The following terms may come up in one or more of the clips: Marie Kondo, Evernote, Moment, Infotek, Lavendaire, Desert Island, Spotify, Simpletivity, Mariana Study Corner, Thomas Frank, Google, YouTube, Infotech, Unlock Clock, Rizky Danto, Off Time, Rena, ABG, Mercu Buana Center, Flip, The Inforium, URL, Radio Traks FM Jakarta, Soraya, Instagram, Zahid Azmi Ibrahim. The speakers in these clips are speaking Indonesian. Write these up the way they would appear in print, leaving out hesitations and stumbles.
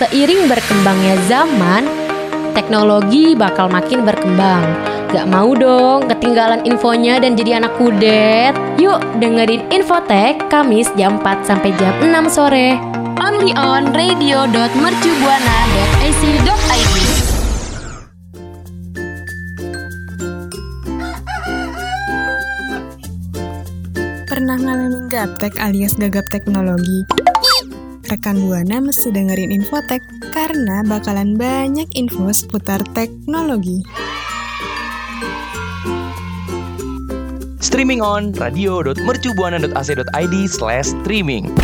Seiring berkembangnya zaman, teknologi bakal makin berkembang. Gak mau dong ketinggalan infonya dan jadi anak kudet. Yuk dengerin Infotek Kamis jam 4 sampai jam 6 sore. Only on radio.mercubuana.ac.id. Pernah ngalamin gaptek alias gagap teknologi? Rekan Buana mesti dengerin Infotek karena bakalan banyak info seputar teknologi. Streaming on radio.mercubuana.ac.id/streaming.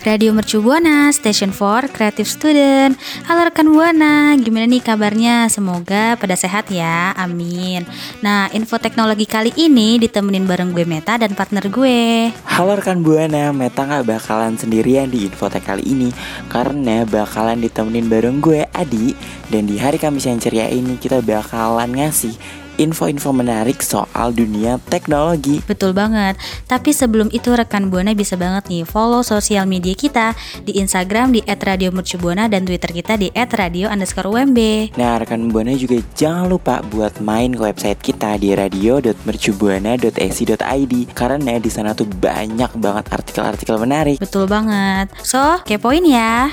Radio Mercu Buana, Station for Creative Student. Halo rekan Buana, gimana nih kabarnya? Semoga pada sehat ya, amin. Nah, info teknologi kali ini ditemenin bareng gue Meta dan partner gue. Halo rekan Buana, Meta gak bakalan sendirian di Infotek kali ini, karena bakalan ditemenin bareng gue Adi. Dan di hari Kamis yang ceria ini kita bakalan ngasih info-info menarik soal dunia teknologi. Betul banget. Tapi sebelum itu rekan Buana bisa banget nih follow sosial media kita di Instagram di @radiomercubuana dan Twitter kita di @radio_umb. Nah, rekan Buana juga jangan lupa buat main ke website kita di radio.mercubuana.ac.id karena di sana tuh banyak banget artikel-artikel menarik. Betul banget. So, kepoin ya.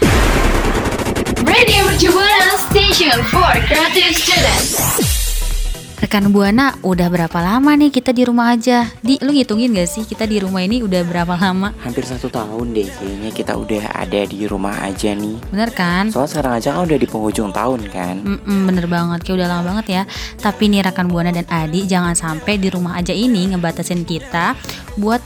Radio Mercu Buana, Station for Creative Students. Rekan Buana, udah berapa lama nih kita di rumah aja? Lu ngitungin gak sih kita di rumah ini udah berapa lama? Hampir 1 tahun deh kayaknya kita udah ada di rumah aja nih. Bener kan? Soalnya sekarang aja kan udah di penghujung tahun kan? Bener banget, kayak udah lama banget ya. Tapi nih rekan Buana dan Adi, jangan sampai di rumah aja ini ngebatasin kita buat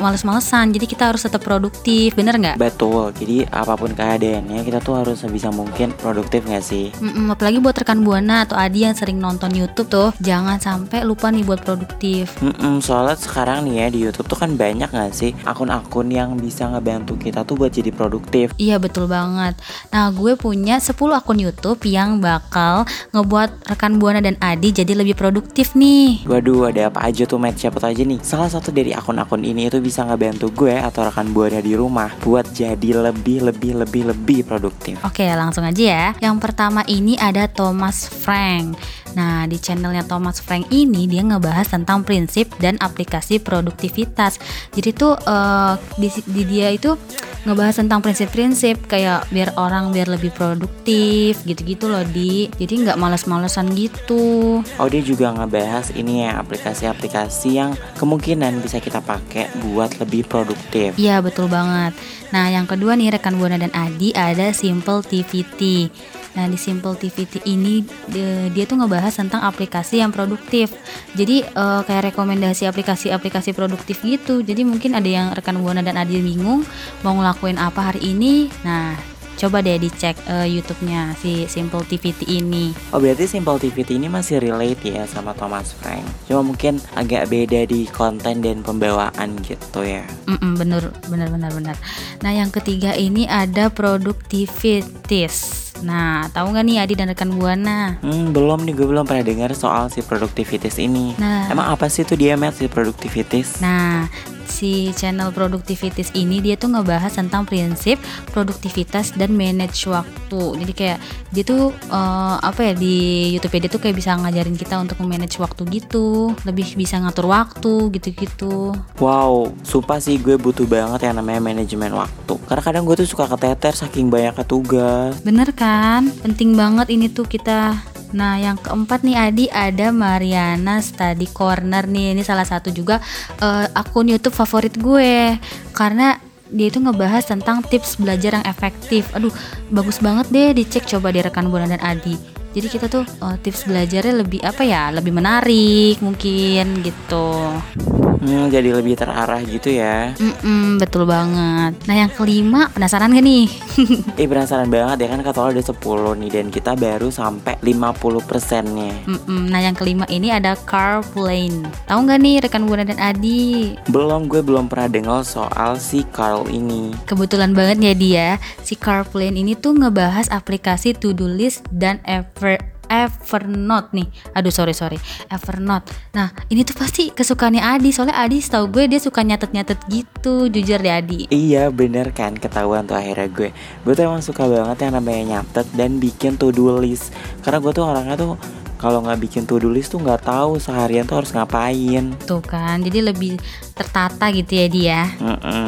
males-malesan. Jadi kita harus tetap produktif, bener gak? Betul, jadi apapun keadaannya kita tuh harus sebisa mungkin produktif gak sih? Apalagi buat rekan Buana atau Adi yang sering nonton YouTube tuh, jangan sampai lupa nih buat produktif. Soalnya sekarang nih ya di YouTube tuh kan banyak gak sih akun-akun yang bisa ngebantu kita tuh buat jadi produktif. Iya betul banget. Nah gue punya 10 akun YouTube yang bakal ngebuat rekan Buana dan Adi jadi lebih produktif nih. Waduh, ada apa aja tuh Matt, siapa tuh aja nih? Salah satu dari akun-akun ini itu bisa ngebantu gue atau rekan Buana di rumah buat jadi lebih produktif. Oke langsung aja ya. Yang pertama ini ada Thomas Frank. Nah di channelnya Thomas Frank ini dia ngebahas tentang prinsip dan aplikasi produktivitas. Jadi tuh di dia itu ngebahas tentang prinsip-prinsip kayak biar orang biar lebih produktif gitu-gitu loh Di. Jadi nggak malas-malesan gitu. Oh dia juga ngebahas ini ya aplikasi-aplikasi yang kemungkinan bisa kita pakai buat lebih produktif. Iya betul banget. Nah yang kedua nih rekan Buana dan Adi ada Simpletivity. Nah di Simpletivity ini dia tuh ngebahas tentang aplikasi yang produktif. Jadi kayak rekomendasi aplikasi-aplikasi produktif gitu. Jadi mungkin ada yang rekan Buana dan Adil bingung mau ngelakuin apa hari ini. Nah coba deh dicek YouTube-nya si Simpletivity ini. Oh berarti Simpletivity ini masih relate ya sama Thomas Frank. Cuma mungkin agak beda di konten dan pembawaan gitu ya. Bener. Nah yang ketiga ini ada Productivities. Nah tahu nggak nih Adi dan rekan Buana? Belum nih, gue belum pernah dengar soal si Productivities ini. Nah, emang apa sih tuh dia Matt si Productivities? Nah si channel Productivities ini dia tuh ngebahas tentang prinsip produktivitas dan manage waktu. Jadi kayak dia tuh di YouTube dia tuh kayak bisa ngajarin kita untuk manage waktu gitu, lebih bisa ngatur waktu gitu-gitu. Wow, sumpah sih gue butuh banget yang namanya manajemen waktu. Karena kadang gue tuh suka keteter saking banyaknya tugas. Bener kan? Penting banget ini tuh kita. Nah yang keempat nih Adi ada Mariana Study Corner nih. Ini salah satu juga akun YouTube favorit gue karena dia itu ngebahas tentang tips belajar yang efektif. Aduh bagus banget deh, dicek coba di rekan Buana dan Adi. Jadi kita tuh tips belajarnya lebih menarik mungkin gitu. Jadi lebih terarah gitu ya. Betul banget. Nah yang kelima, penasaran gak nih? Penasaran banget ya kan, kata lo ada 10 nih dan kita baru sampai 50%-nya. Nah yang kelima ini ada carpooling. Tahu gak nih rekan Buana dan Adi? Belum, gue belum pernah dengar soal si Carl ini. Kebetulan banget ya dia. Si carpooling ini tuh ngebahas aplikasi to do list dan Evernote nih. Aduh sorry Evernote. Nah ini tuh pasti kesukaannya Adi, soalnya Adi setahu gue dia suka nyatet gitu. Jujur deh Adi. Iya bener kan, ketahuan tuh akhirnya gue. Gue tuh emang suka banget yang namanya nyatet dan bikin to-do list. Karena gue tuh orangnya tuh kalau nggak bikin to-do list tuh nggak tahu seharian tuh harus ngapain. Tuh kan, jadi lebih tertata gitu ya dia.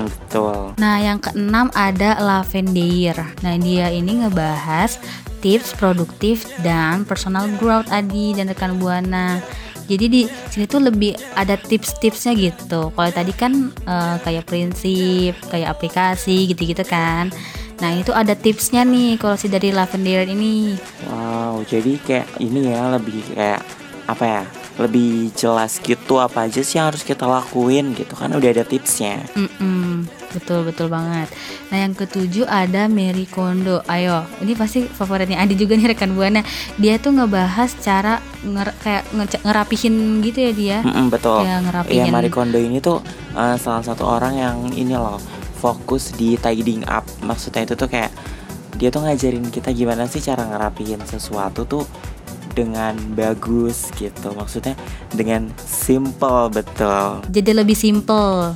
Betul. Nah yang keenam ada Lavendaire. Nah dia ini ngebahas tips produktif dan personal growth Adi dan rekan Buana. Jadi di sini tuh lebih ada tips-tipsnya gitu. Kalau tadi kan kayak prinsip, kayak aplikasi gitu-gitu kan. Nah itu ada tipsnya nih kalau si dari Lavendaire ini. Wow, jadi kayak ini ya, lebih kayak apa ya, lebih jelas gitu apa aja sih yang harus kita lakuin gitu kan, udah ada tipsnya. Betul banget. Nah yang ketujuh ada Marie Kondo. Ayo, ini pasti favoritnya Adi juga nih rekan Buana. Dia tuh ngebahas cara ngerapihin gitu ya dia. Betul. Ya ngerapihin. Ya Marie Kondo ini tuh salah satu orang yang ini loh, fokus di tidying up. Maksudnya itu tuh kayak dia tuh ngajarin kita gimana sih cara ngerapihin sesuatu tuh dengan bagus gitu. Maksudnya dengan simple, betul. Jadi lebih simple.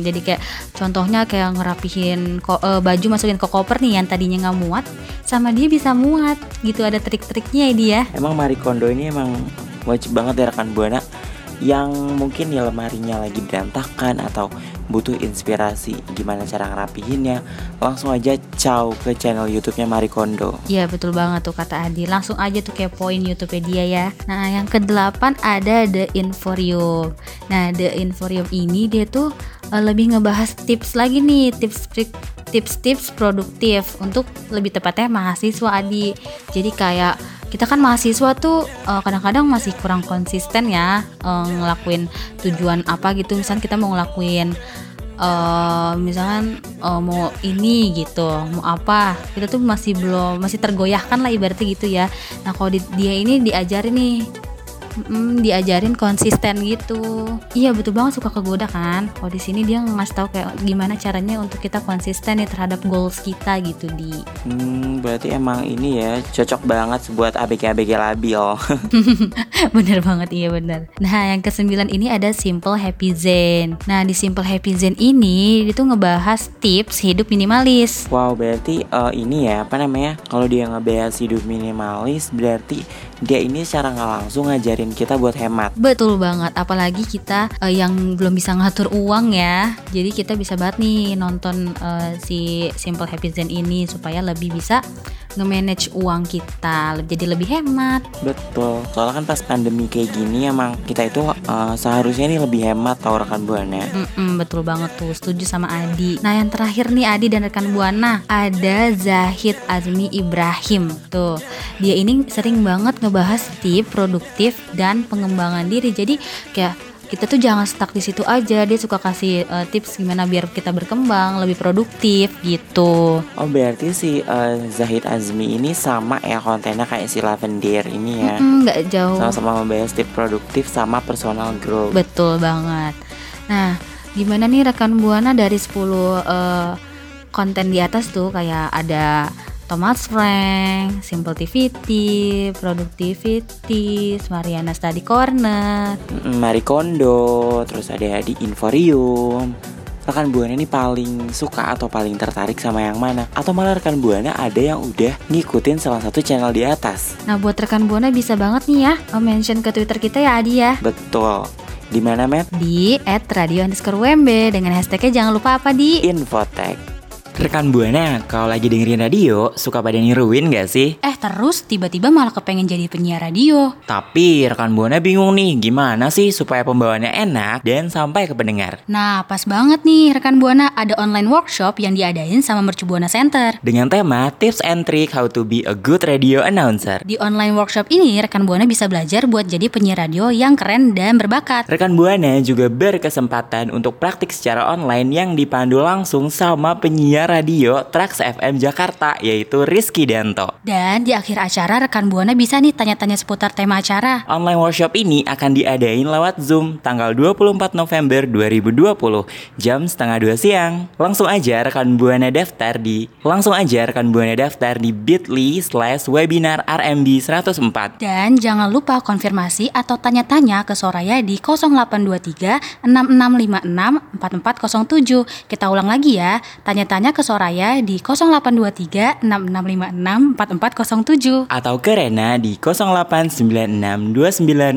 Jadi kayak contohnya kayak ngerapihin baju masukin ke koper nih, yang tadinya nggak muat sama dia bisa muat gitu. Ada trik-triknya ya dia. Emang Marie Kondo ini emang wajib banget ya rekan Buana yang mungkin ya lemarinya lagi berantakan atau butuh inspirasi gimana cara ngerapihinnya, langsung aja caw ke channel YouTube-nya Marie Kondo. Iya betul banget tuh kata Adi, langsung aja tuh kepoin YouTube-nya dia ya. Nah yang ke-8 ada The Inforium. Nah The Inforium ini dia tuh lebih ngebahas tips lagi nih, tips-tips produktif untuk lebih tepatnya mahasiswa Adi. Jadi kayak kita kan mahasiswa tuh kadang-kadang masih kurang konsisten ya ngelakuin tujuan apa gitu. Misalnya kita mau ngelakuin mau ini gitu, mau apa, kita tuh masih tergoyahkan lah ibaratnya gitu ya. Nah kalau dia ini diajarin nih, diajarin konsisten gitu. Iya betul banget, suka kegoda kan. Kalau di sini dia ngasih tahu kayak gimana caranya untuk kita konsisten nih terhadap goals kita gitu di. Berarti emang ini ya cocok banget buat ABG labil. Bener banget, iya bener. Nah yang ke-9 ini ada Simple Happy Zen. Nah di Simple Happy Zen ini itu ngebahas tips hidup minimalis. Wow, berarti ini ya apa namanya, kalau dia ngebahas hidup minimalis berarti dia ini secara nggak langsung ngajarin kita buat hemat. Betul banget, apalagi kita yang belum bisa ngatur uang ya. Jadi kita bisa banget nih nonton si Simple Happy Zen ini supaya lebih bisa nge-manage uang kita, jadi lebih hemat. Betul, soalnya kan pas pandemi kayak gini emang kita itu seharusnya nih lebih hemat tau rekan Buana. Betul banget tuh, setuju sama Adi. Nah yang terakhir nih Adi dan rekan Buana ada Zahid Azmi Ibrahim. Tuh, dia ini sering banget ngebahas tips produktif dan pengembangan diri. Jadi kayak kita tuh jangan stuck di situ aja. Dia suka kasih tips gimana biar kita berkembang, lebih produktif gitu. Oh berarti si Zahid Azmi ini sama ya kontennya kayak si Lavendaire ini ya. Gak jauh. Sama-sama membahas tips produktif sama personal growth. Betul banget. Nah gimana nih rekan Buana dari 10 konten di atas tuh, kayak ada Thomas Frank, Simpletivity, Productivity, Mariana Study Corner, Marie Kondo, terus ada di Inforium. Rekan Buana ini paling suka atau paling tertarik sama yang mana? Atau malah rekan Buana ada yang udah ngikutin salah satu channel di atas? Nah buat rekan Buana bisa banget nih ya mention ke Twitter kita ya Adi ya. Betul. Di mana Matt? Di @radio_wmb dengan hashtagnya jangan lupa apa di? Infotech. Rekan Buana, kalau lagi dengerin radio, suka pada niruin gak sih? Terus tiba-tiba malah kepengen jadi penyiar radio. Tapi rekan Buana bingung nih, gimana sih supaya pembawaannya enak dan sampai ke pendengar? Nah, pas banget nih rekan Buana, ada online workshop yang diadain sama Mercu Buana Center dengan tema Tips and Trick How to Be a Good Radio Announcer. Di online workshop ini, rekan Buana bisa belajar buat jadi penyiar radio yang keren dan berbakat. Rekan Buana juga berkesempatan untuk praktik secara online yang dipandu langsung sama penyiar Radio Traks FM Jakarta, yaitu Rizky Danto. Dan di akhir acara rekan Buana bisa nih tanya-tanya seputar tema acara. Online workshop ini akan diadain lewat Zoom tanggal 24 November 2020 jam 11:30 siang. Langsung aja rekan Buana daftar di bit.ly/webinar RMB 104. Dan jangan lupa konfirmasi atau tanya-tanya ke Soraya di 0823 6656 4407. Kita ulang lagi ya, tanya-tanya ke Soraya di 0823 6656 4407. Atau ke Rena di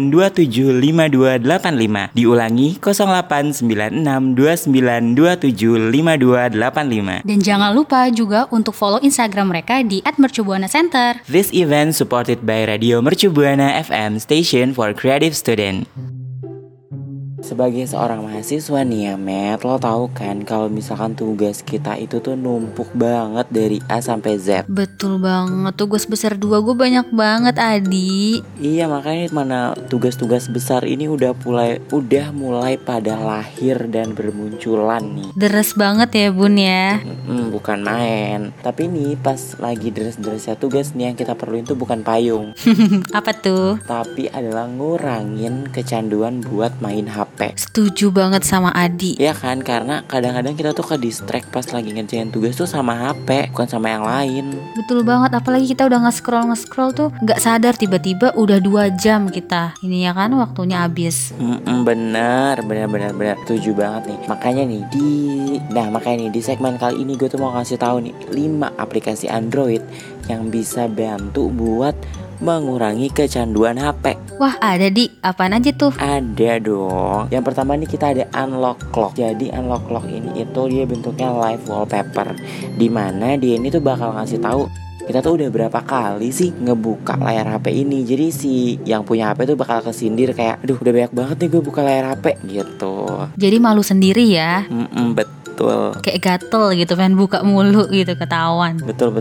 089629275285. Diulangi 089629275285. Dan jangan lupa juga untuk follow Instagram mereka di @Mercu Buana Center. This event supported by Radio Mercu Buana FM Station for Creative Student. Sebagai seorang mahasiswa nih ya Matt, lo tahu kan kalau misalkan tugas kita itu tuh numpuk banget dari A sampai Z. Betul banget, tugas besar 2 gue banyak banget Adi. Iya makanya mana tugas-tugas besar ini udah mulai pada lahir dan bermunculan nih. Deres banget ya Bun ya. Bukan main. Tapi nih pas lagi deres-deresnya tugas nih yang kita perluin tuh bukan payung. Apa tuh? Tapi adalah ngurangin kecanduan buat main HP. Setuju banget sama Adi. Ya kan, karena kadang-kadang kita tuh ke-distract pas lagi ngerjain tugas tuh sama HP, bukan sama yang lain. Betul banget, apalagi kita udah nge-scroll tuh gak sadar tiba-tiba udah 2 jam kita. Ini ya kan waktunya habis. Bener. Setuju banget nih. Makanya nih di segmen kali ini gue tuh mau kasih tahu nih 5 aplikasi Android yang bisa bantu buat mengurangi kecanduan HP. Wah ada di, apaan aja tuh? Ada dong. Yang pertama nih kita ada Unlock Clock. Jadi Unlock Clock ini itu dia bentuknya live wallpaper, dimana dia ini tuh bakal ngasih tahu kita tuh udah berapa kali sih ngebuka layar HP ini. Jadi si yang punya HP tuh bakal kesindir kayak, aduh udah banyak banget nih gue buka layar HP gitu. Jadi malu sendiri ya. Betul. Kayak gatel gitu, pengen buka mulu gitu, ketahuan. Betul.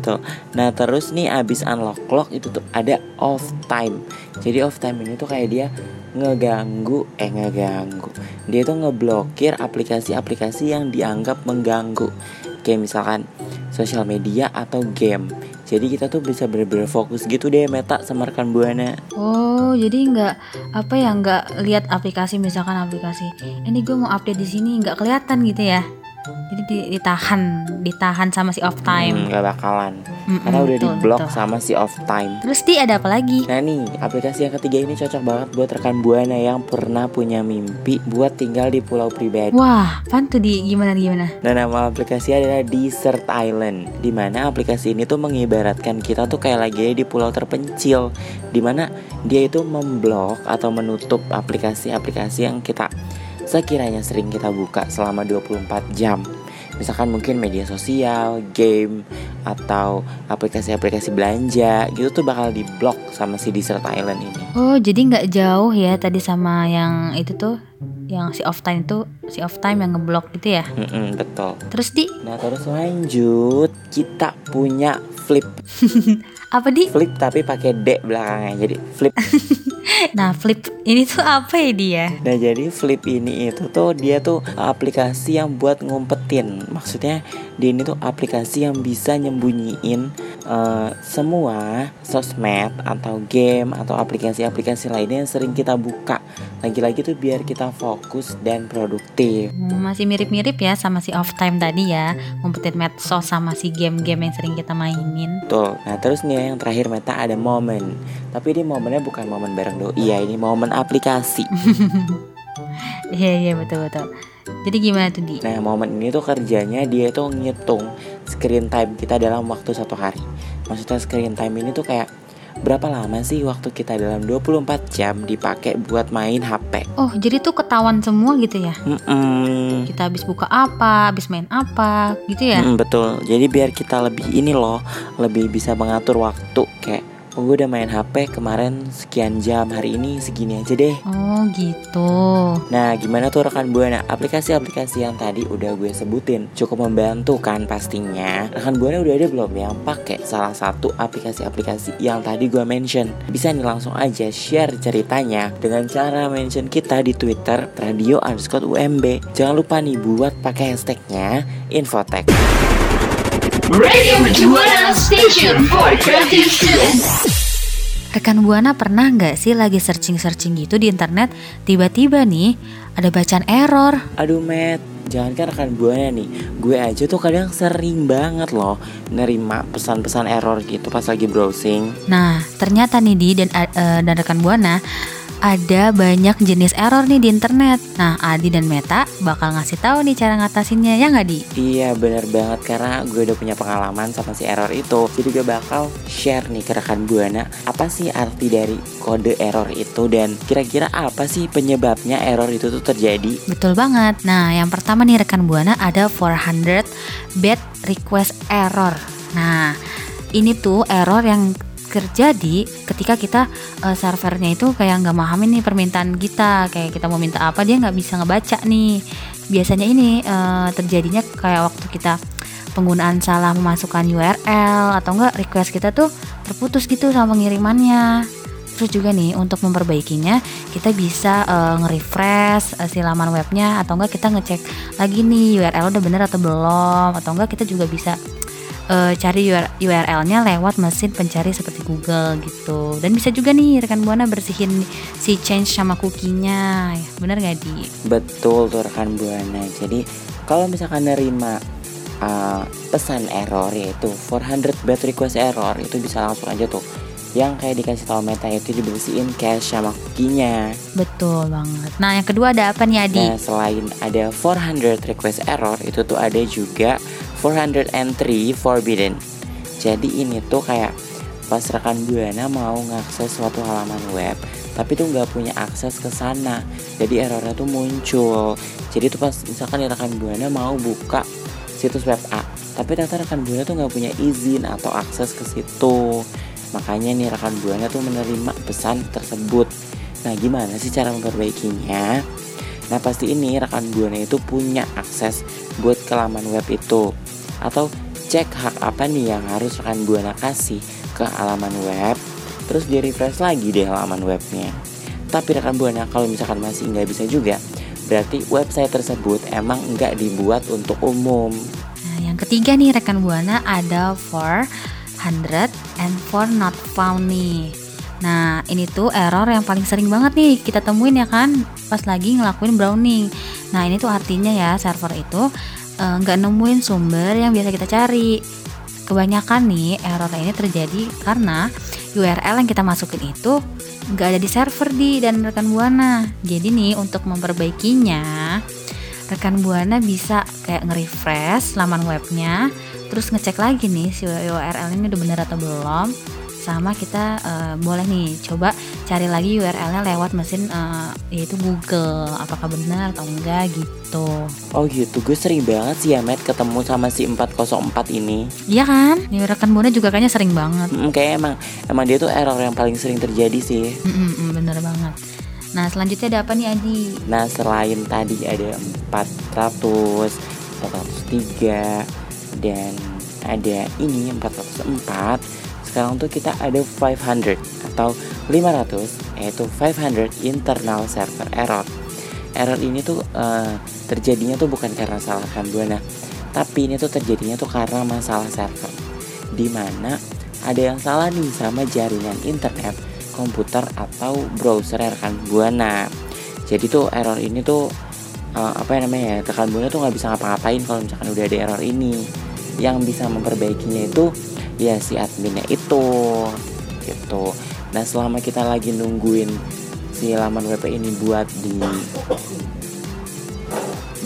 Nah terus nih abis Unlock Clock itu tuh ada Off Time. Jadi Off Time ini tuh kayak dia ngeganggu. Dia tuh ngeblokir aplikasi-aplikasi yang dianggap mengganggu, kayak misalkan sosial media atau game. Jadi kita tuh bisa bener-bener fokus gitu deh Meta sama rekan Buana. Oh, jadi nggak lihat aplikasi, misalkan aplikasi ini gue mau update di sini nggak kelihatan gitu ya. Jadi ditahan sama si Off Time. Gak bakalan. Karena udah diblok sama si Off Time. Terus dia ada apa lagi? Nah nih, aplikasi yang ketiga ini cocok banget buat rekan Buana yang pernah punya mimpi buat tinggal di pulau pribadi. Wah, apaan tuh di gimana? Nah, nama aplikasi adalah Desert Island. Dimana aplikasi ini tuh mengibaratkan kita tuh kayak lagi di pulau terpencil, dimana dia itu memblok atau menutup aplikasi-aplikasi yang kita sekiranya sering kita buka selama 24 jam. Misalkan mungkin media sosial, game, atau aplikasi-aplikasi belanja gitu tuh bakal diblok sama si Desert Island ini. Oh, jadi gak jauh ya tadi sama yang itu tuh, yang si Off Time itu, si Off Time yang ngeblok gitu ya? Betul. Terus Di? Nah terus lanjut, kita punya Flip. Apa Di? Flip tapi pakai D belakangnya, jadi Flip. Nah Flip ini tuh apa ya dia? Nah jadi Flip ini itu tuh dia tuh aplikasi yang buat ngumpetin. Maksudnya dia ini tuh aplikasi yang bisa nyembunyiin semua sosmed atau game atau aplikasi-aplikasi lainnya yang sering kita buka. Lagi-lagi tuh biar kita fokus dan produktif. Masih mirip-mirip ya sama si Off Time tadi ya, ngumpetin medsos sama si game-game yang sering kita mainin. Betul. Nah terus nih yang terakhir Meta ada Moment. Tapi ini momennya bukan momen bareng doi. Iya, ini momen aplikasi. Iya, betul. Jadi gimana tuh Di? Nah, momen ini tuh kerjanya dia tuh ngitung screen time kita dalam waktu 1 hari. Maksudnya screen time ini tuh kayak berapa lama sih waktu kita dalam 24 jam dipakai buat main HP. Oh, jadi tuh ketahuan semua gitu ya? Kita habis buka apa, habis main apa gitu ya? Betul, jadi biar kita lebih bisa mengatur waktu kayak, oh gue udah main HP kemarin sekian jam, hari ini segini aja deh. Oh gitu. Nah gimana tuh rekan Buana, aplikasi-aplikasi yang tadi udah gue sebutin cukup membantu kan pastinya. Rekan Buana udah ada belum yang pakai salah satu aplikasi-aplikasi yang tadi gue mention? Bisa nih langsung aja share ceritanya dengan cara mention kita di Twitter radio_UMB. Jangan lupa nih buat pakai hashtagnya Infotech. Radio Buana Station for Creative Students. Rekan Buana pernah nggak sih lagi searching gitu di internet, tiba-tiba nih ada bacaan error. Aduh Matt, jangankan rekan Buana nih, gue aja tuh kadang sering banget loh nerima pesan-pesan error gitu pas lagi browsing. Nah ternyata nih Di dan rekan Buana, ada banyak jenis error nih di internet. Nah, Adi dan Meta bakal ngasih tahu nih cara ngatasinnya, ya nggak Di? Iya, benar banget, karena gue udah punya pengalaman sama si error itu. Jadi gue bakal share nih ke rekan Buana, apa sih arti dari kode error itu, dan kira-kira apa sih penyebabnya error itu tuh terjadi. Betul banget. Nah, yang pertama nih rekan Buana ada 400 bad request error. Nah, ini tuh error yang terjadi ketika kita servernya itu kayak nggak memahami nih permintaan kita, kayak kita mau minta apa dia nggak bisa ngebaca nih. Biasanya ini terjadinya kayak waktu kita penggunaan salah memasukkan URL atau enggak request kita tuh terputus gitu sama pengirimannya. Terus juga nih untuk memperbaikinya kita bisa nge-refresh si laman webnya, atau enggak kita ngecek lagi nih URL udah bener atau belum, atau enggak kita juga bisa cari URL-nya lewat mesin pencari seperti Google gitu. Dan bisa juga nih rekan Buana bersihin si change sama cookie-nya, bener gak Di? Betul tuh rekan Buana. Jadi kalau misalkan nerima pesan error yaitu 400 bad request error, itu bisa langsung aja tuh yang kayak dikasih tahu Meta itu dibersihin cache sama cookie-nya. Betul banget. Nah yang kedua ada apa nih Adi? Nah selain ada 400 request error, itu tuh ada juga 403 forbidden. Jadi ini tuh kayak pas rekan Buana mau ngakses suatu halaman web tapi tuh nggak punya akses ke sana, jadi errornya tuh muncul. Jadi tuh pas misalkan rekan Buana mau buka situs web A tapi ternyata rekan Buana tuh nggak punya izin atau akses ke situ. Makanya nih rekan Buana tuh menerima pesan tersebut. Nah gimana sih cara memperbaikinya? Nah pasti ini rekan Buana itu punya akses buat ke laman web itu, atau cek hak apa nih yang harus rekan Buana kasih ke halaman web. Terus di refresh lagi deh halaman webnya. Tapi rekan Buana kalau misalkan masih nggak bisa juga, berarti website tersebut emang nggak dibuat untuk umum. Nah yang ketiga nih rekan Buana ada 404 not found nih. Nah ini tuh error yang paling sering banget nih kita temuin ya kan pas lagi ngelakuin browsing. Nah ini tuh artinya ya server itu nggak nemuin sumber yang biasa kita cari. Kebanyakan nih error ini terjadi karena URL yang kita masukin itu nggak ada di server Di dan rekan Buana. Jadi nih untuk memperbaikinya rekan Buana bisa kayak nge-refresh laman webnya, terus ngecek lagi nih si URL ini udah bener atau belum, sama kita boleh nih coba cari lagi URL-nya lewat mesin yaitu Google, apakah benar atau enggak gitu. Oh gitu, gue sering banget sih ya Matt ketemu sama si 404 ini. Iya kan, nih rekan Buana juga kayaknya sering banget. Kayaknya emang dia tuh error yang paling sering terjadi sih. Bener banget. Nah selanjutnya ada apa nih Adi? Nah selain tadi ada 400, 403 dan ada ini 404. Sekarang tuh kita ada 500 atau 500, yaitu 500 internal server error. Error ini tuh terjadinya tuh bukan karena salah rekan Buana, tapi ini tuh terjadinya tuh karena masalah server, dimana ada yang salah nih sama jaringan internet, komputer atau browser rekan Buana. Jadi tuh error ini tuh rekan Buana tuh nggak bisa ngapa-ngapain kalau misalkan udah ada error ini. Yang bisa memperbaikinya itu ya si adminnya itu gitu. Nah selama kita lagi nungguin si laman web ini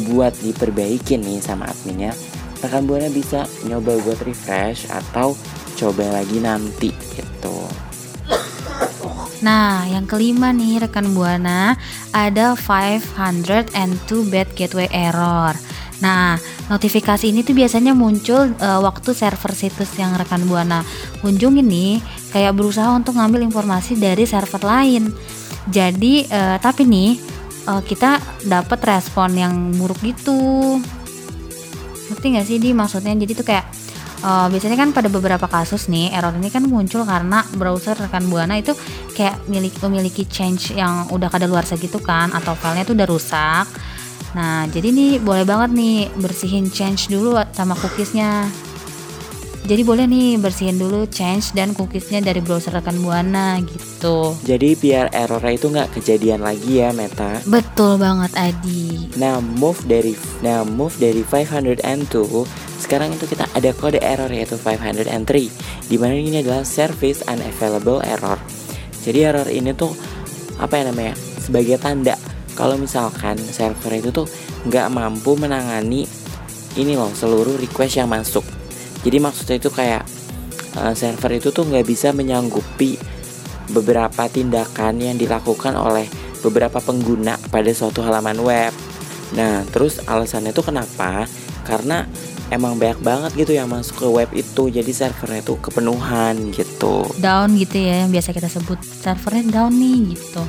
buat diperbaikin nih sama adminnya, rekan Buana bisa nyoba buat refresh atau coba lagi nanti gitu. Nah yang kelima nih rekan Buana ada 502 bad gateway error. Nah, notifikasi ini tuh biasanya muncul waktu server situs yang rekan Buana kunjungin nih kayak berusaha untuk ngambil informasi dari server lain. Jadi, tapi nih kita dapat respon yang buruk gitu. Ngerti gak sih Di maksudnya? Jadi tuh kayak biasanya kan pada beberapa kasus nih error ini kan muncul karena browser rekan Buana itu kayak memiliki change yang udah kadaluarsa gitu kan, atau filenya tuh udah rusak. Nah jadi nih boleh banget nih bersihin change dulu sama cookiesnya. Jadi boleh nih bersihin dulu change dan cookiesnya dari browser rekan Buana gitu. Jadi biar errornya itu nggak kejadian lagi ya Meta. Betul banget Adi. Nah move dari 502 sekarang itu kita ada kode error yaitu 503, di mana ini adalah service unavailable error. Jadi error ini tuh apa ya namanya, sebagai tanda kalau misalkan server itu tuh nggak mampu menangani ini loh seluruh request yang masuk. Jadi maksudnya itu kayak server itu tuh nggak bisa menyanggupi beberapa tindakan yang dilakukan oleh beberapa pengguna pada suatu halaman web. Nah terus alasannya tuh kenapa? Karena emang banyak banget gitu yang masuk ke web itu, jadi servernya tuh kepenuhan gitu, down gitu ya, yang biasa kita sebut servernya down nih gitu.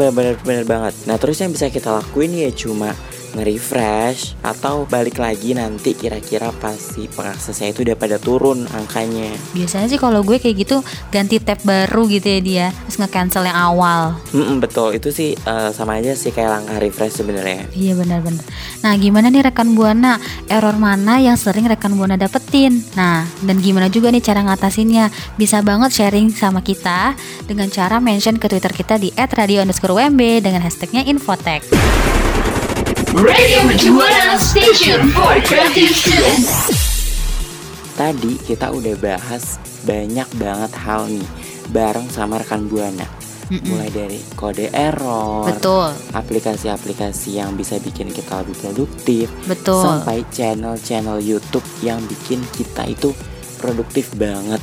Bener-bener banget. Nah terus yang bisa kita lakuin ya cuma nge-refresh atau balik lagi nanti kira-kira pasti pengaksesnya itu udah pada turun angkanya. Biasanya sih kalau gue kayak gitu ganti tab baru gitu ya dia, terus nge-cancel yang awal. Betul, itu sih sama aja sih kayak langkah refresh sebenarnya. Iya benar-benar. Nah gimana nih rekan Buana, error mana yang sering rekan Buana dapetin? Nah dan gimana juga nih cara ngatasinnya? Bisa banget sharing sama kita dengan cara mention ke Twitter kita di @radio_wmb dengan hashtagnya Infotech. Radio Buana Station for Creative Students. Tadi kita udah bahas banyak banget hal nih bareng sama rekan Buana. Mulai dari kode error, betul, aplikasi-aplikasi yang bisa bikin kita lebih produktif, betul, sampai channel-channel YouTube yang bikin kita itu produktif banget.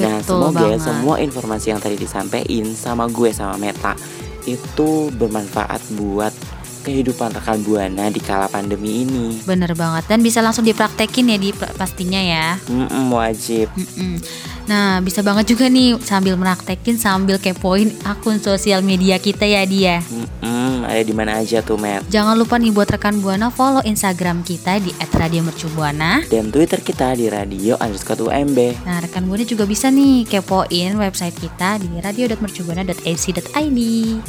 Nah, betul, semoga banget semua informasi yang tadi disampaikan sama gue sama Meta itu bermanfaat buat kehidupan rekan Buana di kala pandemi ini. Bener banget, dan bisa langsung dipraktekin ya pastinya ya. Wajib. Nah bisa banget juga nih sambil meraktekin, sambil kepoin akun sosial media kita ya dia. Ada di mana aja tuh Matt. Jangan lupa nih buat rekan Buana follow Instagram kita di @radiomercubuana dan Twitter kita di radio_UMB. Nah rekan Buana juga bisa nih kepoin website kita di radio.mercubuana.ac.id.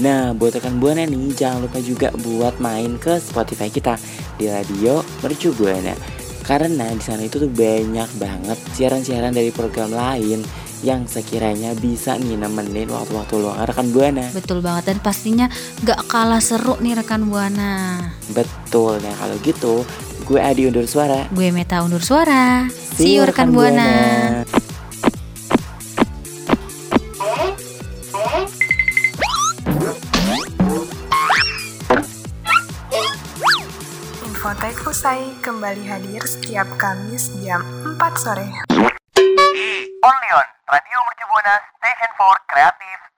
Nah buat rekan Buana nih jangan lupa juga buat main ke Spotify kita di Radio Mercu Buana, karena di sana itu tuh banyak banget siaran-siaran dari program lain yang sekiranya bisa nih nemenin waktu-waktu luang rekan Buana. Betul banget, dan pastinya gak kalah seru nih rekan Buana. Betul, nah kalau gitu gue Adi undur suara, gue Meta undur suara. See you rekan Buana. Infotech Husai kembali hadir setiap Kamis jam 4 sore. Only on Radio Mercu Buana Station for Creative